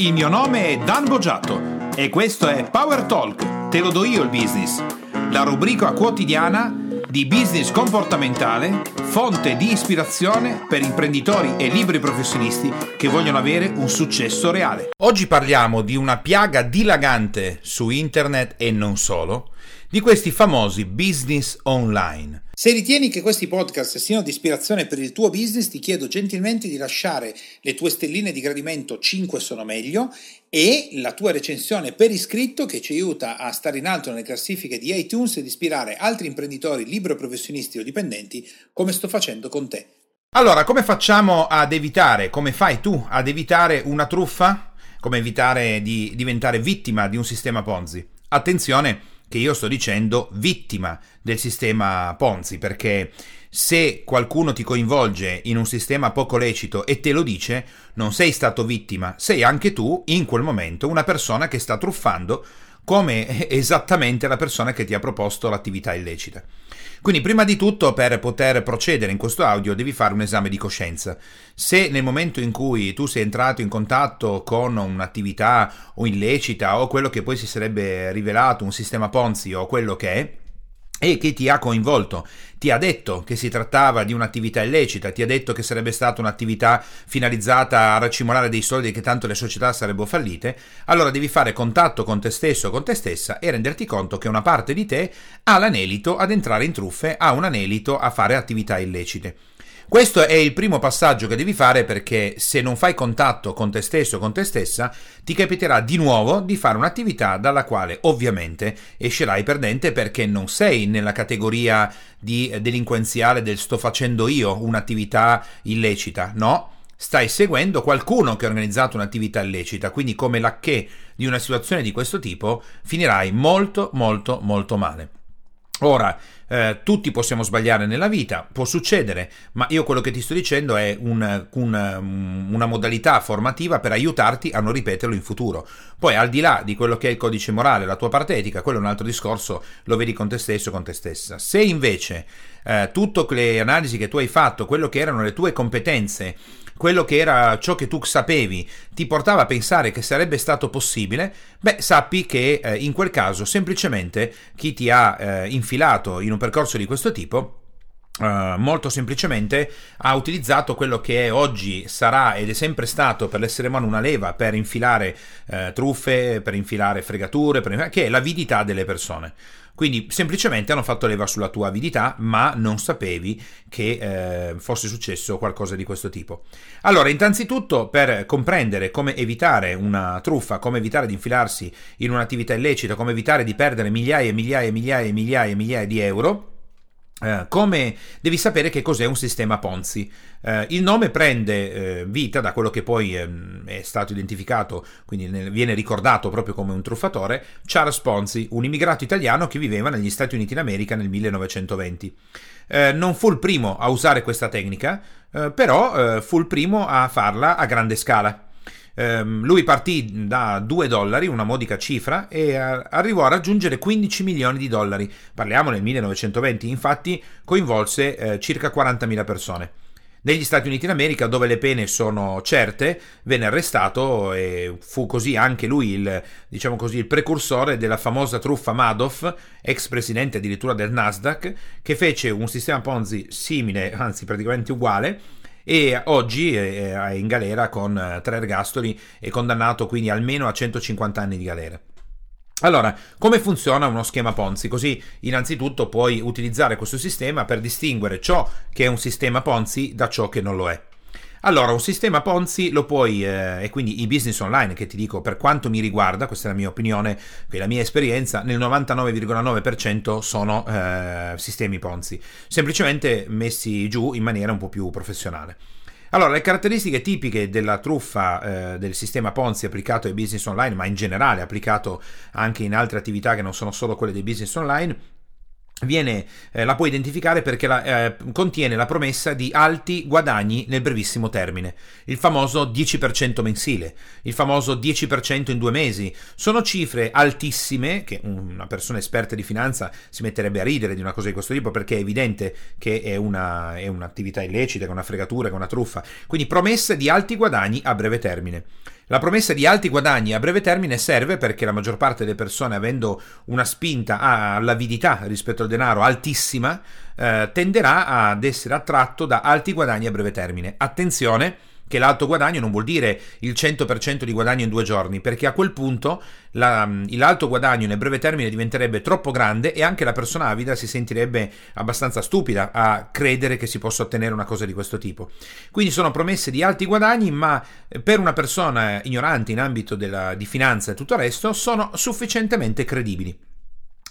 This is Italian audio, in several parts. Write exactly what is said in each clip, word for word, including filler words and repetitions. Il mio nome è Dan Bogiatto e questo è Power Talk, te lo do io il business, la rubrica quotidiana di business comportamentale, fonte di ispirazione per imprenditori e liberi professionisti che vogliono avere un successo reale. Oggi parliamo di una piaga dilagante su internet e non solo, di questi famosi business online. Se ritieni che questi podcast siano di ispirazione per il tuo business, ti chiedo gentilmente di lasciare le tue stelline di gradimento, cinque sono meglio, e la tua recensione per iscritto che ci aiuta a stare in alto nelle classifiche di iTunes ed ispirare altri imprenditori, libero professionisti o dipendenti, come sto facendo con te. Allora, come facciamo ad evitare, come fai tu ad evitare una truffa? Come evitare di diventare vittima di un sistema Ponzi? Attenzione! Che io sto dicendo vittima del sistema Ponzi, perché se qualcuno ti coinvolge in un sistema poco lecito e te lo dice, non sei stato vittima, sei anche tu in quel momento una persona che sta truffando come esattamente la persona che ti ha proposto l'attività illecita. Quindi prima di tutto, per poter procedere in questo audio, devi fare un esame di coscienza. Se nel momento in cui tu sei entrato in contatto con un'attività o illecita o quello che poi si sarebbe rivelato un sistema Ponzi o quello che è, e che ti ha coinvolto, ti ha detto che si trattava di un'attività illecita, ti ha detto che sarebbe stata un'attività finalizzata a racimolare dei soldi e che tanto le società sarebbero fallite, allora devi fare contatto con te stesso o con te stessa e renderti conto che una parte di te ha l'anelito ad entrare in truffe, ha un anelito a fare attività illecite. Questo è il primo passaggio che devi fare, perché se non fai contatto con te stesso o con te stessa, ti capiterà di nuovo di fare un'attività dalla quale ovviamente escerai perdente, perché non sei nella categoria di delinquenziale del sto facendo io un'attività illecita, no? Stai seguendo qualcuno che ha organizzato un'attività illecita, quindi come lacchè di una situazione di questo tipo finirai molto molto molto male. Ora, eh, tutti possiamo sbagliare nella vita, può succedere, ma io quello che ti sto dicendo è un, un, una modalità formativa per aiutarti a non ripeterlo in futuro. Poi, al di là di quello che è il codice morale, la tua parte etica, quello è un altro discorso, lo vedi con te stesso, con te stessa. Se invece eh, tutte le analisi che tu hai fatto, quello che erano le tue competenze, quello che era ciò che tu sapevi, ti portava a pensare che sarebbe stato possibile, beh, sappi che eh, in quel caso semplicemente chi ti ha eh, infilato in un percorso di questo tipo Uh, molto semplicemente ha utilizzato quello che è oggi, sarà ed è sempre stato per l'essere umano una leva per infilare uh, truffe, per infilare fregature, per infilare, che è l'avidità delle persone. Quindi semplicemente hanno fatto leva sulla tua avidità, ma non sapevi che uh, fosse successo qualcosa di questo tipo. Allora, innanzitutto, per comprendere come evitare una truffa, come evitare di infilarsi in un'attività illecita, come evitare di perdere migliaia e migliaia e migliaia e migliaia e migliaia di euro, Uh, come devi sapere che cos'è un sistema Ponzi. Uh, il nome prende uh, vita da quello che poi um, è stato identificato, quindi ne viene ricordato proprio come un truffatore, Charles Ponzi, un immigrato italiano che viveva negli Stati Uniti d'America nel millenovecentoventi. Uh, non fu il primo a usare questa tecnica, uh, però uh, fu il primo a farla a grande scala. Lui partì da due dollari, una modica cifra, e arrivò a raggiungere quindici milioni di dollari. Parliamo nel millenovecentoventi, infatti coinvolse eh, circa quarantamila persone. Negli Stati Uniti d'America, dove le pene sono certe, venne arrestato e fu così anche lui il, diciamo così, il precursore della famosa truffa Madoff, ex presidente addirittura del Nasdaq, che fece un sistema Ponzi simile, anzi praticamente uguale, e oggi è in galera con tre ergastoli e condannato quindi almeno a centocinquanta anni di galera. Allora, come funziona uno schema Ponzi? Così innanzitutto puoi utilizzare questo sistema per distinguere ciò che è un sistema Ponzi da ciò che non lo è. Allora, un sistema Ponzi lo puoi, eh, e quindi i business online, che ti dico, per quanto mi riguarda, questa è la mia opinione e la mia esperienza, nel novantanove virgola nove per cento sono eh, sistemi Ponzi, semplicemente messi giù in maniera un po' più professionale. Allora, le caratteristiche tipiche della truffa eh, del sistema Ponzi applicato ai business online, ma in generale applicato anche in altre attività che non sono solo quelle dei business online, Viene, eh, la puoi identificare perché la, eh, contiene la promessa di alti guadagni nel brevissimo termine, il famoso dieci per cento mensile, il famoso dieci per cento in due mesi. Sono cifre altissime che una persona esperta di finanza si metterebbe a ridere di una cosa di questo tipo, perché è evidente che è, una, è un'attività illecita, che è una fregatura, che è una truffa. Quindi promesse di alti guadagni a breve termine. La promessa di alti guadagni a breve termine serve perché la maggior parte delle persone, avendo una spinta all'avidità rispetto al denaro altissima, eh, tenderà ad essere attratto da alti guadagni a breve termine. Attenzione, che l'alto guadagno non vuol dire il cento per cento di guadagno in due giorni, perché a quel punto la, l'alto guadagno nel breve termine diventerebbe troppo grande e anche la persona avida si sentirebbe abbastanza stupida a credere che si possa ottenere una cosa di questo tipo. Quindi sono promesse di alti guadagni, ma per una persona ignorante in ambito della, di finanza e tutto il resto sono sufficientemente credibili.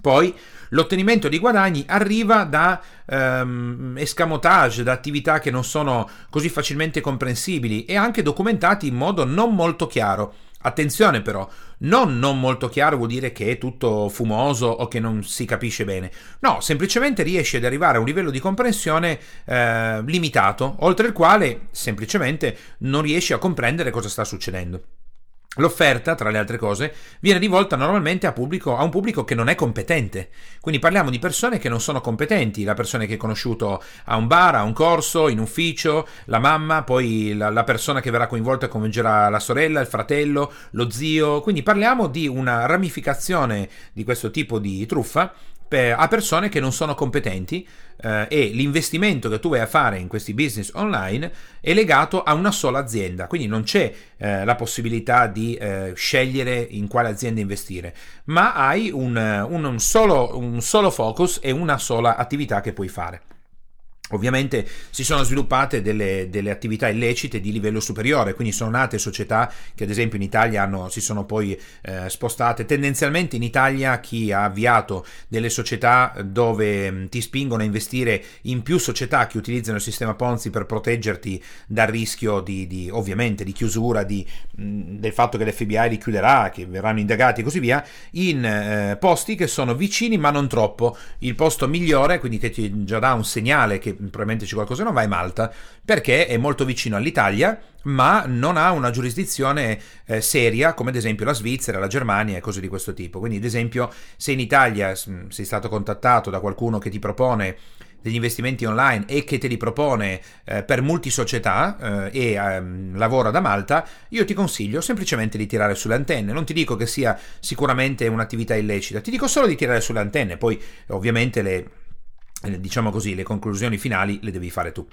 Poi l'ottenimento di guadagni arriva da ehm, escamotage, da attività che non sono così facilmente comprensibili e anche documentati in modo non molto chiaro. Attenzione però, non non molto chiaro vuol dire che è tutto fumoso o che non si capisce bene. No, semplicemente riesci ad arrivare a un livello di comprensione eh, limitato, oltre il quale semplicemente non riesci a comprendere cosa sta succedendo. L'offerta, tra le altre cose, viene rivolta normalmente a, pubblico, a un pubblico che non è competente, quindi parliamo di persone che non sono competenti, la persona che hai conosciuto a un bar, a un corso, in ufficio, la mamma, poi la, la persona che verrà coinvolta e convincerà la sorella, il fratello, lo zio, quindi parliamo di una ramificazione di questo tipo di truffa a persone che non sono competenti eh, e l'investimento che tu vai a fare in questi business online è legato a una sola azienda, quindi non c'è eh, la possibilità di eh, scegliere in quale azienda investire, ma hai un, un, un, solo, un solo focus e una sola attività che puoi fare. Ovviamente si sono sviluppate delle, delle attività illecite di livello superiore, quindi sono nate società che ad esempio in Italia hanno, si sono poi eh, spostate. Tendenzialmente in Italia chi ha avviato delle società dove mh, ti spingono a investire in più società che utilizzano il sistema Ponzi per proteggerti dal rischio di, di ovviamente di chiusura, di, mh, del fatto che l'F B I li chiuderà, che verranno indagati e così via, in eh, posti che sono vicini ma non troppo. Il posto migliore, quindi che ti già dà un segnale che probabilmente c'è qualcosa non va, in Malta, perché è molto vicino all'Italia ma non ha una giurisdizione eh, seria come ad esempio la Svizzera, la Germania e cose di questo tipo. Quindi ad esempio se in Italia mh, sei stato contattato da qualcuno che ti propone degli investimenti online e che te li propone eh, per multisocietà eh, e ehm, lavora da Malta, io ti consiglio semplicemente di tirare sulle antenne. Non ti dico che sia sicuramente un'attività illecita, ti dico solo di tirare sulle antenne, poi ovviamente le diciamo così, le conclusioni finali le devi fare tu.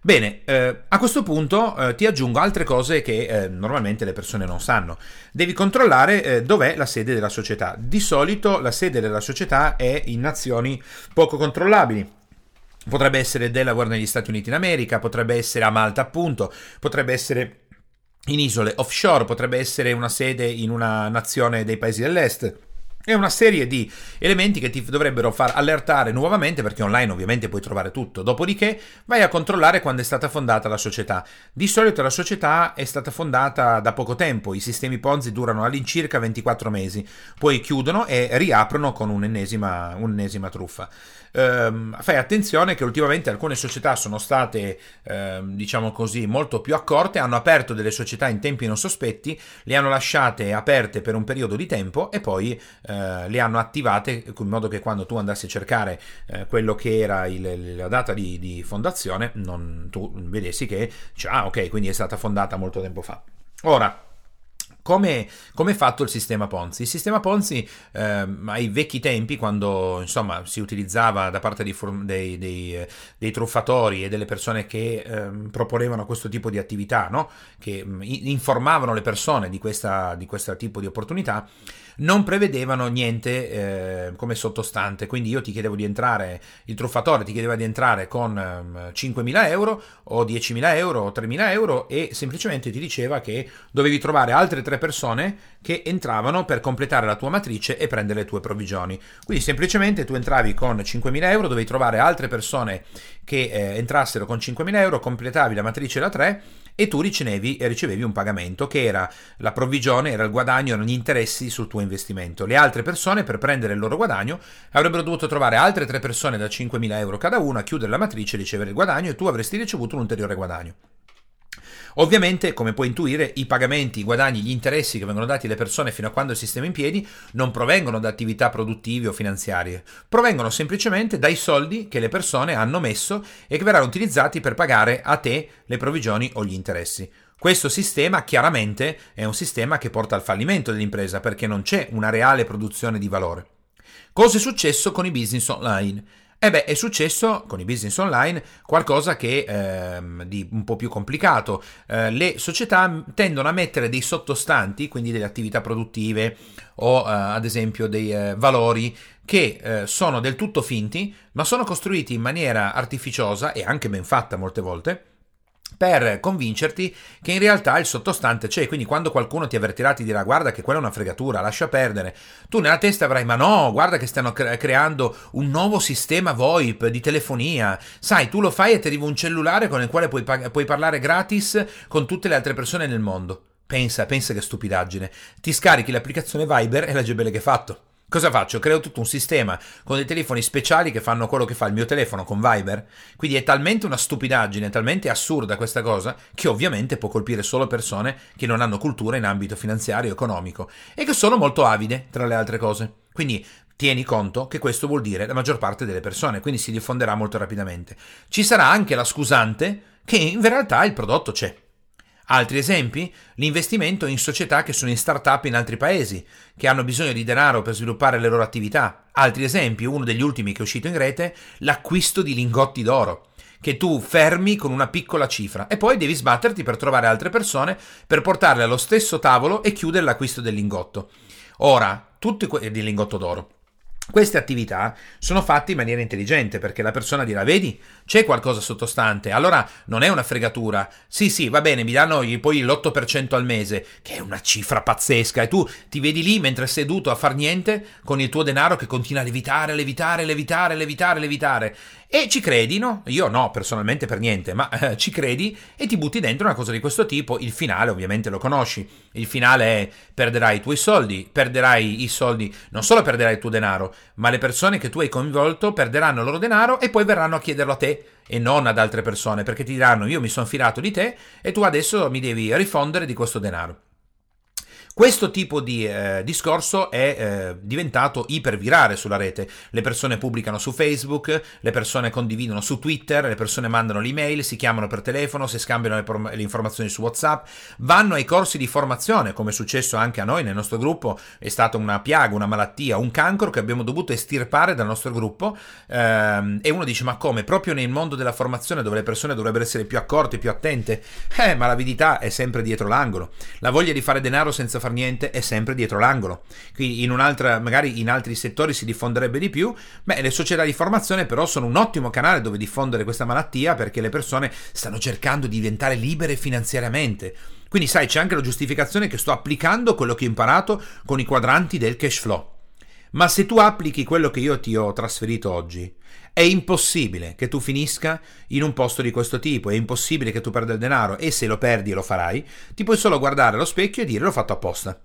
Bene, eh, a questo punto eh, ti aggiungo altre cose che eh, normalmente le persone non sanno. Devi controllare eh, dov'è la sede della società. Di solito la sede della società è in nazioni poco controllabili. Potrebbe essere Delaware negli Stati Uniti in America, potrebbe essere a Malta appunto, potrebbe essere in isole offshore, potrebbe essere una sede in una nazione dei paesi dell'est. È una serie di elementi che ti dovrebbero far allertare nuovamente, perché online ovviamente puoi trovare tutto. Dopodiché vai a controllare quando è stata fondata la società. Di solito la società è stata fondata da poco tempo, i sistemi Ponzi durano all'incirca ventiquattro mesi, poi chiudono e riaprono con un'ennesima, un'ennesima truffa. Ehm, fai attenzione che ultimamente alcune società sono state, ehm, diciamo così, molto più accorte, hanno aperto delle società in tempi non sospetti, le hanno lasciate aperte per un periodo di tempo e poi ehm, le hanno attivate in modo che quando tu andassi a cercare eh, quello che era il, la data di, di fondazione, non, tu vedessi che cioè, ah ok, quindi è stata fondata molto tempo fa. Ora, come è fatto il sistema Ponzi? Il sistema Ponzi eh, ai vecchi tempi, quando insomma si utilizzava da parte dei, dei, dei, dei truffatori e delle persone che eh, proponevano questo tipo di attività, no? Che mh, informavano le persone di, questa, di questo tipo di opportunità, non prevedevano niente eh, come sottostante. Quindi io ti chiedevo di entrare, il truffatore ti chiedeva di entrare con eh, cinquemila euro o diecimila euro o tremila euro e semplicemente ti diceva che dovevi trovare altre tre persone che entravano per completare la tua matrice e prendere le tue provvigioni. Quindi semplicemente tu entravi con cinquemila euro, dovevi trovare altre persone che eh, entrassero con cinquemila euro, completavi la matrice da tre e tu ricevevi, ricevevi un pagamento che era la provvigione, era il guadagno, erano gli interessi sul tuo investimento. Le altre persone, per prendere il loro guadagno, avrebbero dovuto trovare altre tre persone da cinquemila euro cada una, chiudere la matrice, ricevere il guadagno e tu avresti ricevuto un ulteriore guadagno. Ovviamente, come puoi intuire, i pagamenti, i guadagni, gli interessi che vengono dati alle persone fino a quando il sistema è in piedi non provengono da attività produttive o finanziarie, provengono semplicemente dai soldi che le persone hanno messo e che verranno utilizzati per pagare a te le provvigioni o gli interessi. Questo sistema chiaramente è un sistema che porta al fallimento dell'impresa perché non c'è una reale produzione di valore. Cosa è successo con i business online? Eh beh, è successo con i business online qualcosa che ehm, di un po' più complicato. Eh, le società tendono a mettere dei sottostanti, quindi delle attività produttive o eh, ad esempio dei eh, valori che eh, sono del tutto finti, ma sono costruiti in maniera artificiosa e anche ben fatta molte volte, per convincerti che in realtà il sottostante c'è. Quindi quando qualcuno ti avvertirà, ti dirà guarda che quella è una fregatura, lascia perdere, tu nella testa avrai ma no, guarda che stanno cre- creando un nuovo sistema VoIP di telefonia, sai, tu lo fai e ti arriva un cellulare con il quale puoi, pag- puoi parlare gratis con tutte le altre persone nel mondo. Pensa, pensa che stupidaggine. Ti scarichi l'applicazione Viber e la gebele che hai fatto. Cosa faccio? Creo tutto un sistema con dei telefoni speciali che fanno quello che fa il mio telefono con Viber. Quindi è talmente una stupidaggine, è talmente assurda questa cosa, che ovviamente può colpire solo persone che non hanno cultura in ambito finanziario e economico e che sono molto avide, tra le altre cose. Quindi tieni conto che questo vuol dire la maggior parte delle persone, quindi si diffonderà molto rapidamente. Ci sarà anche la scusante che in realtà il prodotto c'è. Altri esempi? L'investimento in società che sono in start-up in altri paesi, che hanno bisogno di denaro per sviluppare le loro attività. Altri esempi, uno degli ultimi che è uscito in rete, l'acquisto di lingotti d'oro, che tu fermi con una piccola cifra e poi devi sbatterti per trovare altre persone per portarle allo stesso tavolo e chiudere l'acquisto del lingotto. Ora, tutti que- di lingotto d'oro. Queste attività sono fatte in maniera intelligente perché la persona dirà vedi c'è qualcosa sottostante, allora non è una fregatura, sì sì va bene mi danno poi l'otto per cento al mese che è una cifra pazzesca e tu ti vedi lì mentre seduto a far niente con il tuo denaro che continua a levitare, levitare, levitare, levitare, levitare e ci credi, no? Io no personalmente per niente, ma eh, ci credi e ti butti dentro una cosa di questo tipo. Il finale ovviamente lo conosci, il finale è perderai i tuoi soldi, perderai i soldi, non solo perderai il tuo denaro, ma le persone che tu hai coinvolto perderanno il loro denaro e poi verranno a chiederlo a te e non ad altre persone perché ti diranno io mi sono fidato di te e tu adesso mi devi rifondere di questo denaro. Questo tipo di eh, discorso è eh, diventato ipervirale sulla rete. Le persone pubblicano su Facebook, le persone condividono su Twitter, le persone mandano l'email, si chiamano per telefono, si scambiano le, por- le informazioni su WhatsApp, vanno ai corsi di formazione, come è successo anche a noi nel nostro gruppo. È stata una piaga, una malattia, un cancro che abbiamo dovuto estirpare dal nostro gruppo. Ehm, e uno dice ma come? Proprio nel mondo della formazione dove le persone dovrebbero essere più accorte, più attente? Eh, ma l'avidità è sempre dietro l'angolo. La voglia di fare denaro senza far niente è sempre dietro l'angolo. Quindi in un'altra, magari in altri settori si diffonderebbe di più. Beh, le società di formazione però sono un ottimo canale dove diffondere questa malattia perché le persone stanno cercando di diventare libere finanziariamente. Quindi sai, c'è anche la giustificazione che sto applicando quello che ho imparato con i quadranti del cash flow. Ma se tu applichi quello che io ti ho trasferito oggi, è impossibile che tu finisca in un posto di questo tipo, è impossibile che tu perda il denaro e se lo perdi e lo farai, ti puoi solo guardare allo specchio e dire l'ho fatto apposta.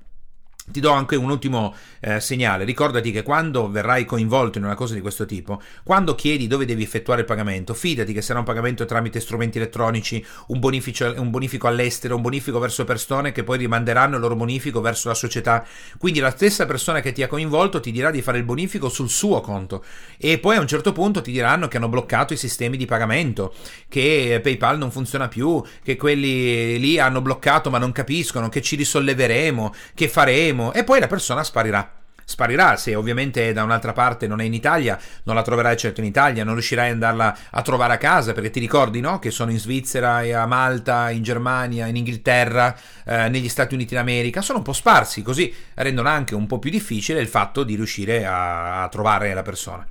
Ti do anche un ultimo eh, segnale, ricordati che quando verrai coinvolto in una cosa di questo tipo, quando chiedi dove devi effettuare il pagamento, fidati che sarà un pagamento tramite strumenti elettronici, un bonificio, un bonifico all'estero, un bonifico verso persone che poi rimanderanno il loro bonifico verso la società, quindi la stessa persona che ti ha coinvolto ti dirà di fare il bonifico sul suo conto e poi a un certo punto ti diranno che hanno bloccato i sistemi di pagamento, che PayPal non funziona più, che quelli lì hanno bloccato ma non capiscono, che ci risolleveremo, che faremo. E poi la persona sparirà. Sparirà se ovviamente da un'altra parte, non è in Italia, non la troverai certo in Italia, non riuscirai ad andarla a trovare a casa perché ti ricordi, no? Che sono in Svizzera, e a Malta, in Germania, in Inghilterra, eh, negli Stati Uniti d'America, sono un po' sparsi, così rendono anche un po' più difficile il fatto di riuscire a, a trovare la persona.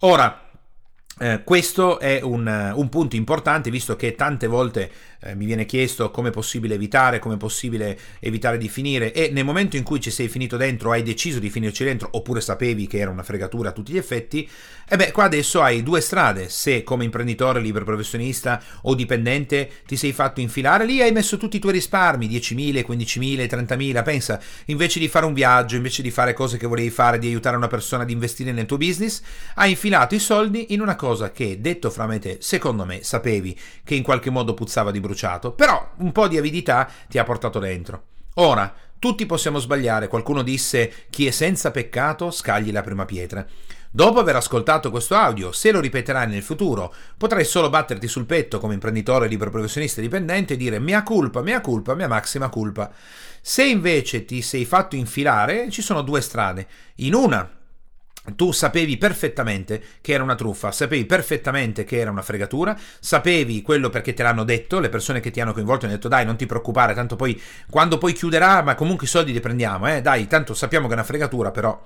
Ora, Eh, questo è un, un punto importante, visto che tante volte eh, mi viene chiesto come è possibile evitare, come è possibile evitare di finire, e nel momento in cui ci sei finito dentro, hai deciso di finirci dentro oppure sapevi che era una fregatura a tutti gli effetti, e beh, qua adesso hai due strade. Se come imprenditore, libero professionista o dipendente ti sei fatto infilare, lì hai messo tutti i tuoi risparmi, diecimila, quindicimila, trentamila, pensa, invece di fare un viaggio, invece di fare cose che volevi fare, di aiutare una persona, di investire nel tuo business, hai infilato i soldi in una cosa cosa che, detto fra me e te, secondo me sapevi che in qualche modo puzzava di bruciato bruciato, però un po' di avidità ti ha portato dentro. Ora, tutti possiamo sbagliare, qualcuno disse chi è senza peccato scagli la prima pietra. Dopo aver ascoltato questo audio, se lo ripeterai nel futuro, potrai solo batterti sul petto come imprenditore, libero professionista dipendente e dire mea culpa, mea culpa, mia massima culpa. Se invece ti sei fatto infilare, ci sono due strade. In una, tu sapevi perfettamente che era una truffa, sapevi perfettamente che era una fregatura, sapevi quello perché te l'hanno detto, le persone che ti hanno coinvolto hanno detto dai non ti preoccupare, tanto poi quando poi chiuderà, ma comunque i soldi li prendiamo, eh, dai, tanto sappiamo che è una fregatura però...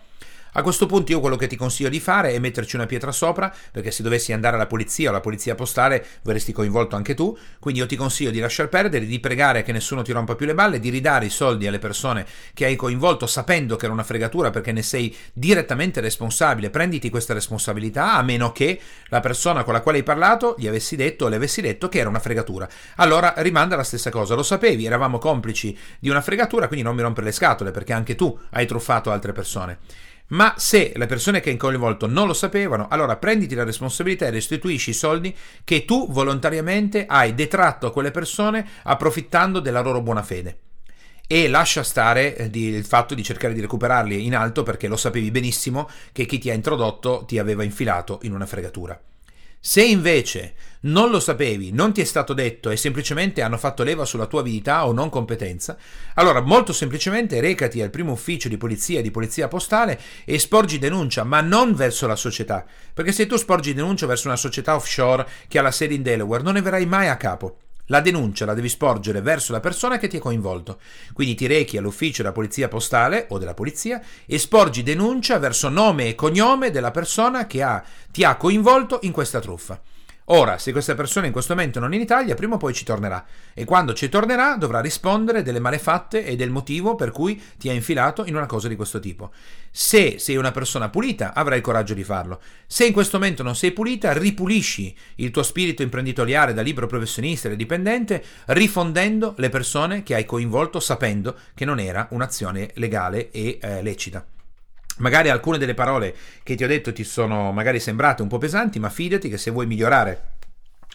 A questo punto io quello che ti consiglio di fare è metterci una pietra sopra, perché se dovessi andare alla polizia o alla polizia postale verresti coinvolto anche tu, quindi io ti consiglio di lasciar perdere, di pregare che nessuno ti rompa più le balle, di ridare i soldi alle persone che hai coinvolto sapendo che era una fregatura perché ne sei direttamente responsabile, prenditi questa responsabilità, a meno che la persona con la quale hai parlato gli avessi detto o le avessi detto che era una fregatura. Allora rimanda la stessa cosa, lo sapevi, eravamo complici di una fregatura, quindi non mi rompere le scatole perché anche tu hai truffato altre persone. Ma se le persone che hai coinvolto non lo sapevano, allora prenditi la responsabilità e restituisci i soldi che tu volontariamente hai detratto a quelle persone approfittando della loro buona fede. E lascia stare il fatto di cercare di recuperarli in alto perché lo sapevi benissimo che chi ti ha introdotto ti aveva infilato in una fregatura. Se invece non lo sapevi, non ti è stato detto e semplicemente hanno fatto leva sulla tua avidità o non competenza, allora molto semplicemente recati al primo ufficio di polizia e di polizia postale e sporgi denuncia, ma non verso la società, perché se tu sporgi denuncia verso una società offshore che ha la sede in Delaware non ne verrai mai a capo. La denuncia la devi sporgere verso la persona che ti ha coinvolto, quindi ti rechi all'ufficio della polizia postale o della polizia e sporgi denuncia verso nome e cognome della persona che ha, ti ha coinvolto in questa truffa. Ora, se questa persona in questo momento non è in Italia, prima o poi ci tornerà e quando ci tornerà dovrà rispondere delle malefatte e del motivo per cui ti ha infilato in una cosa di questo tipo. Se sei una persona pulita, avrai il coraggio di farlo. Se in questo momento non sei pulita, ripulisci il tuo spirito imprenditoriale da libero professionista e dipendente rifondendo le persone che hai coinvolto sapendo che non era un'azione legale e eh, lecita. Magari alcune delle parole che ti ho detto ti sono magari sembrate un po' pesanti, ma fidati che se vuoi migliorare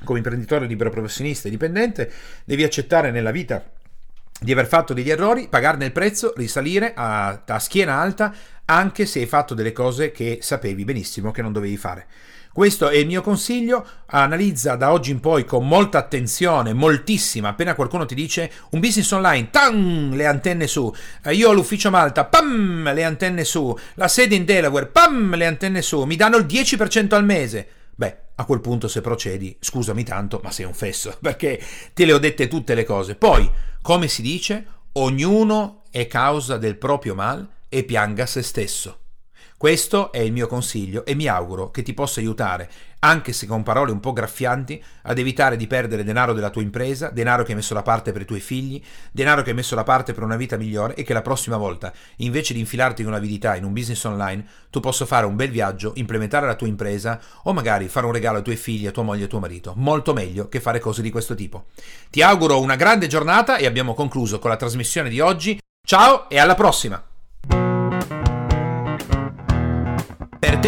come imprenditore libero professionista e dipendente, devi accettare nella vita di aver fatto degli errori, pagarne il prezzo, risalire a, a schiena alta, anche se hai fatto delle cose che sapevi benissimo che non dovevi fare. Questo è il mio consiglio, analizza da oggi in poi con molta attenzione, moltissima, appena qualcuno ti dice un business online, tam, le antenne su, io ho l'ufficio Malta, pam, le antenne su, la sede in Delaware, pam, le antenne su, mi danno il dieci per cento al mese. Beh, a quel punto se procedi, scusami tanto, ma sei un fesso, perché te le ho dette tutte le cose. Poi, come si dice, ognuno è causa del proprio mal e pianga se stesso. Questo è il mio consiglio e mi auguro che ti possa aiutare, anche se con parole un po' graffianti, ad evitare di perdere denaro della tua impresa, denaro che hai messo da parte per i tuoi figli, denaro che hai messo da parte per una vita migliore e che la prossima volta, invece di infilarti con avidità in un business online, tu possa fare un bel viaggio, implementare la tua impresa o magari fare un regalo ai tuoi figli, a tua moglie, a tuo marito. Molto meglio che fare cose di questo tipo. Ti auguro una grande giornata e abbiamo concluso con la trasmissione di oggi. Ciao e alla prossima! Per te,